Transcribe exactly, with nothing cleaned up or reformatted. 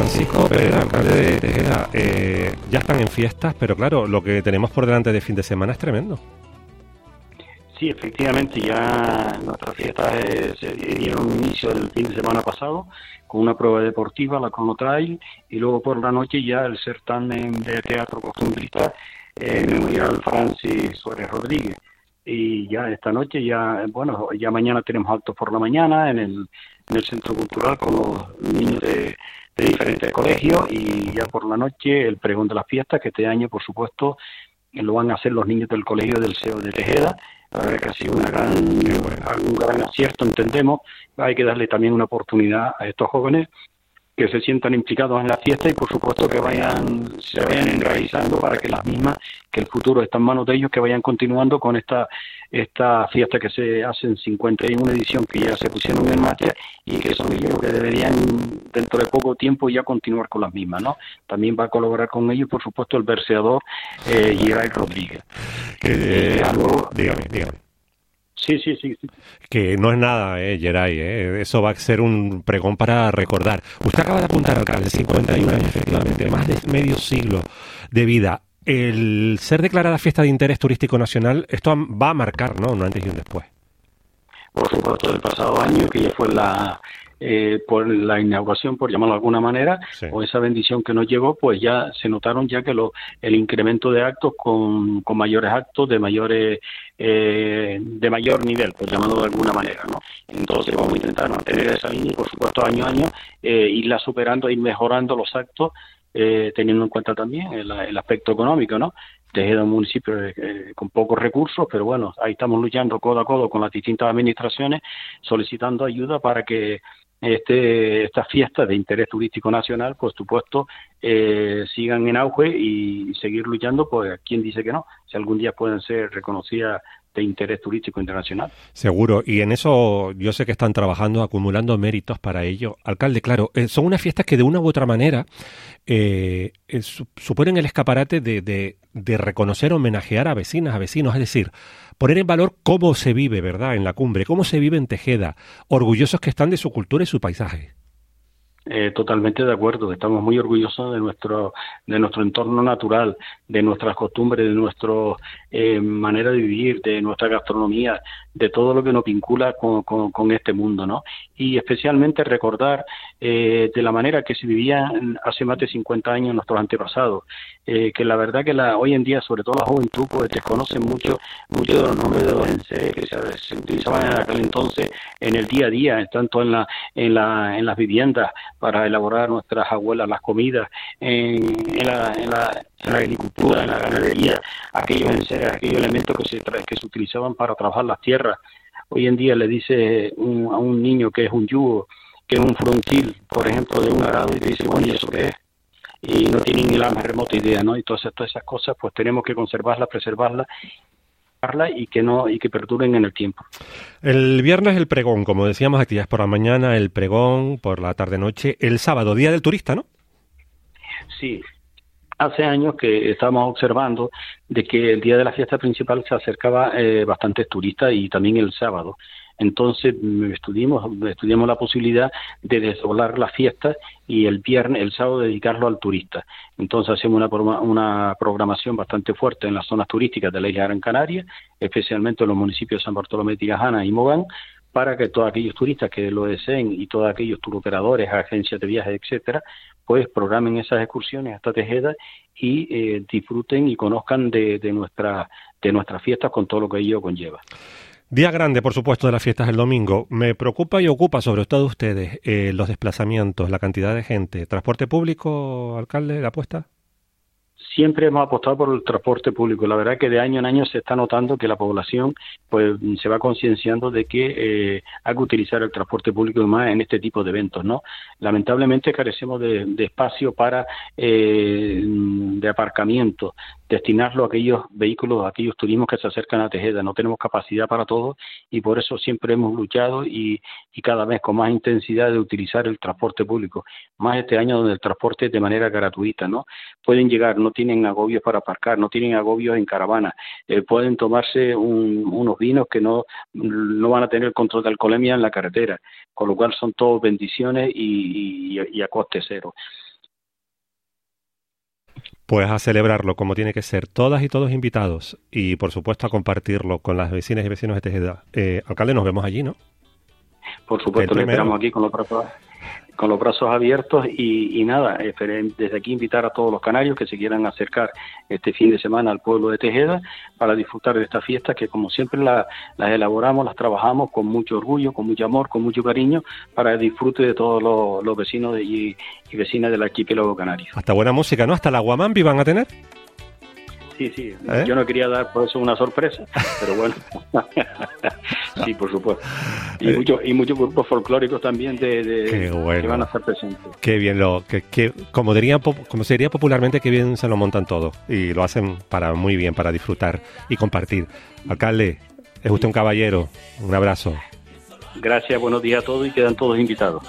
Francisco Perera, alcalde de Tejeda. Eh, ya están en fiestas, pero claro, lo que tenemos por delante de fin de semana es tremendo. Sí, efectivamente, ya nuestras fiestas eh, se dieron inicio el fin de semana pasado con una prueba deportiva, la Cono Trail, y luego por la noche ya el certamen de teatro costumbrista eh, Memorial Francis Suárez Rodríguez. Y ya esta noche, ya bueno, ya mañana tenemos actos por la mañana en el, en el Centro Cultural con los niños de, de diferentes colegios, y ya por la noche el pregón de las fiestas, que este año, por supuesto, lo van a hacer los niños del colegio del C E O de Tejeda. La verdad que ha sido una gran, un gran acierto, entendemos. Hay que darle también una oportunidad a estos jóvenes que se sientan implicados en la fiesta y, por supuesto, que vayan se vayan enraizando para que las mismas, que el futuro está en manos de ellos, que vayan continuando con esta esta fiesta que se hace en cincuenta y una edición, que ya se pusieron en marcha y que son ellos que deberían, dentro de poco tiempo, ya continuar con las mismas, ¿no? También va a colaborar con ellos, por supuesto, el verseador eh, Giray Rodríguez. Eh, eh, algo, dígame, dígame. Sí, sí, sí, sí. Que no es nada, eh, Giray, eh. Eso va a ser un pregón para recordar. Usted acaba de apuntar, alcalde, cincuenta y un años, efectivamente, más de medio siglo de vida. El ser declarada fiesta de interés turístico nacional, esto va a marcar, ¿no?, un antes y un después. Por supuesto, el pasado año, que ya fue la eh, por la inauguración, por llamarlo de alguna manera, sí, o esa bendición que nos llegó, pues ya se notaron ya que lo, el incremento de actos con, con mayores actos de mayores eh, de mayor nivel, por llamarlo de alguna manera, ¿no? Entonces vamos a intentar mantener esa línea, por supuesto, año a año, eh, irla superando, ir mejorando los actos, eh, teniendo en cuenta también el, el aspecto económico, ¿no? Tejeda, un municipio eh, con pocos recursos, pero bueno, ahí estamos luchando codo a codo con las distintas administraciones, solicitando ayuda para que este estas fiestas de interés turístico nacional, por supuesto, eh, sigan en auge y seguir luchando, pues, ¿quién dice que no? Si algún día pueden ser reconocidas de interés turístico internacional. Seguro, y en eso yo sé que están trabajando, acumulando méritos para ello. Alcalde, claro, son unas fiestas que de una u otra manera eh, suponen el escaparate de, de, de reconocer, homenajear a vecinas, a vecinos, es decir, poner en valor cómo se vive, ¿verdad?, en la cumbre, cómo se vive en Tejeda, orgullosos que están de su cultura y su paisaje. Eh, totalmente de acuerdo, estamos muy orgullosos de nuestro de nuestro entorno natural, de nuestras costumbres, de nuestra eh, manera de vivir, de nuestra gastronomía, de todo lo que nos vincula con, con, con este mundo, ¿no? Y especialmente recordar eh, de la manera que se vivía hace más de cincuenta años nuestros antepasados, eh, que la verdad que la hoy en día, sobre todo la juventud, pues desconocen mucho muchos de los nombres de los que se, se utilizaban en aquel entonces en el día a día, tanto en la en la en las viviendas, para elaborar nuestras abuelas las comidas, en, en, la, en, la, en la agricultura, en la ganadería, aquellos, aquellos elementos que se, que se utilizaban para trabajar las tierras. Hoy en día le dice un, a un niño que es un yugo, que es un frontil, por ejemplo, de un arado, y le dice, bueno, ¿y eso qué es? Y no tienen ni la más remota idea, ¿no? Entonces todas esas cosas pues tenemos que conservarlas, preservarlas, y que no y que perduren en el tiempo. El viernes el pregón, como decíamos, actividades por la mañana, el pregón por la tarde-noche, el sábado, Día del Turista, ¿no? Sí, hace años que estamos observando de que el día de la fiesta principal se acercaba eh, bastantes turistas, y también el sábado. Entonces estudiamos, estudiamos la posibilidad de desdoblar la fiesta y el viernes, el sábado, dedicarlo al turista. Entonces hacemos una, una programación bastante fuerte en las zonas turísticas de la isla Gran Canaria, especialmente en los municipios de San Bartolomé, Tirajana y Mogán, para que todos aquellos turistas que lo deseen y todos aquellos turoperadores, agencias de viajes, etcétera, pues programen esas excursiones hasta Tejeda y eh, disfruten y conozcan de, de, nuestra, de nuestras fiestas con todo lo que ello conlleva. Día grande, por supuesto, de las fiestas el domingo. Me preocupa y ocupa, sobre todo ustedes, eh, los desplazamientos, la cantidad de gente. ¿Transporte público, alcalde, la apuesta? Siempre hemos apostado por el transporte público. La verdad es que de año en año se está notando que la población pues se va concienciando de que eh, hay que utilizar el transporte público y más en este tipo de eventos, ¿no? Lamentablemente carecemos de, de espacio para eh, de aparcamiento, destinarlo a aquellos vehículos, a aquellos turismos que se acercan a Tejeda. No tenemos capacidad para todos y por eso siempre hemos luchado y, y cada vez con más intensidad de utilizar el transporte público. Más este año donde el transporte es de manera gratuita, ¿no? Pueden llegar, no tienen agobios para aparcar, no tienen agobios en caravana, eh, pueden tomarse un, unos vinos que no, no van a tener control de alcoholemia en la carretera, con lo cual son todos bendiciones y, y, y a coste cero. Pues a celebrarlo como tiene que ser, todas y todos invitados, y por supuesto a compartirlo con las vecinas y vecinos de Tejeda. Eh, alcalde, nos vemos allí, ¿no? Por supuesto, le esperamos aquí con los brazos, con los brazos abiertos y, y nada, desde aquí invitar a todos los canarios que se quieran acercar este fin de semana al pueblo de Tejeda para disfrutar de estas fiestas que, como siempre, la, las elaboramos, las trabajamos con mucho orgullo, con mucho amor, con mucho cariño, para el disfrute de todos los, los vecinos de, y, y vecinas del archipiélago canario. Hasta buena música, ¿no? Hasta la guamambi van a tener. Sí, sí. ¿Eh? Yo no quería dar por eso una sorpresa, pero bueno. Sí, por supuesto. Y, eh. mucho, y muchos grupos folclóricos también de, de bueno. que van a estar presentes. Qué bien, lo que, que como diría, como se diría popularmente, qué bien se lo montan todos y lo hacen para muy bien, para disfrutar y compartir. Alcalde, es usted un caballero. Un abrazo. Gracias, buenos días a todos y quedan todos invitados.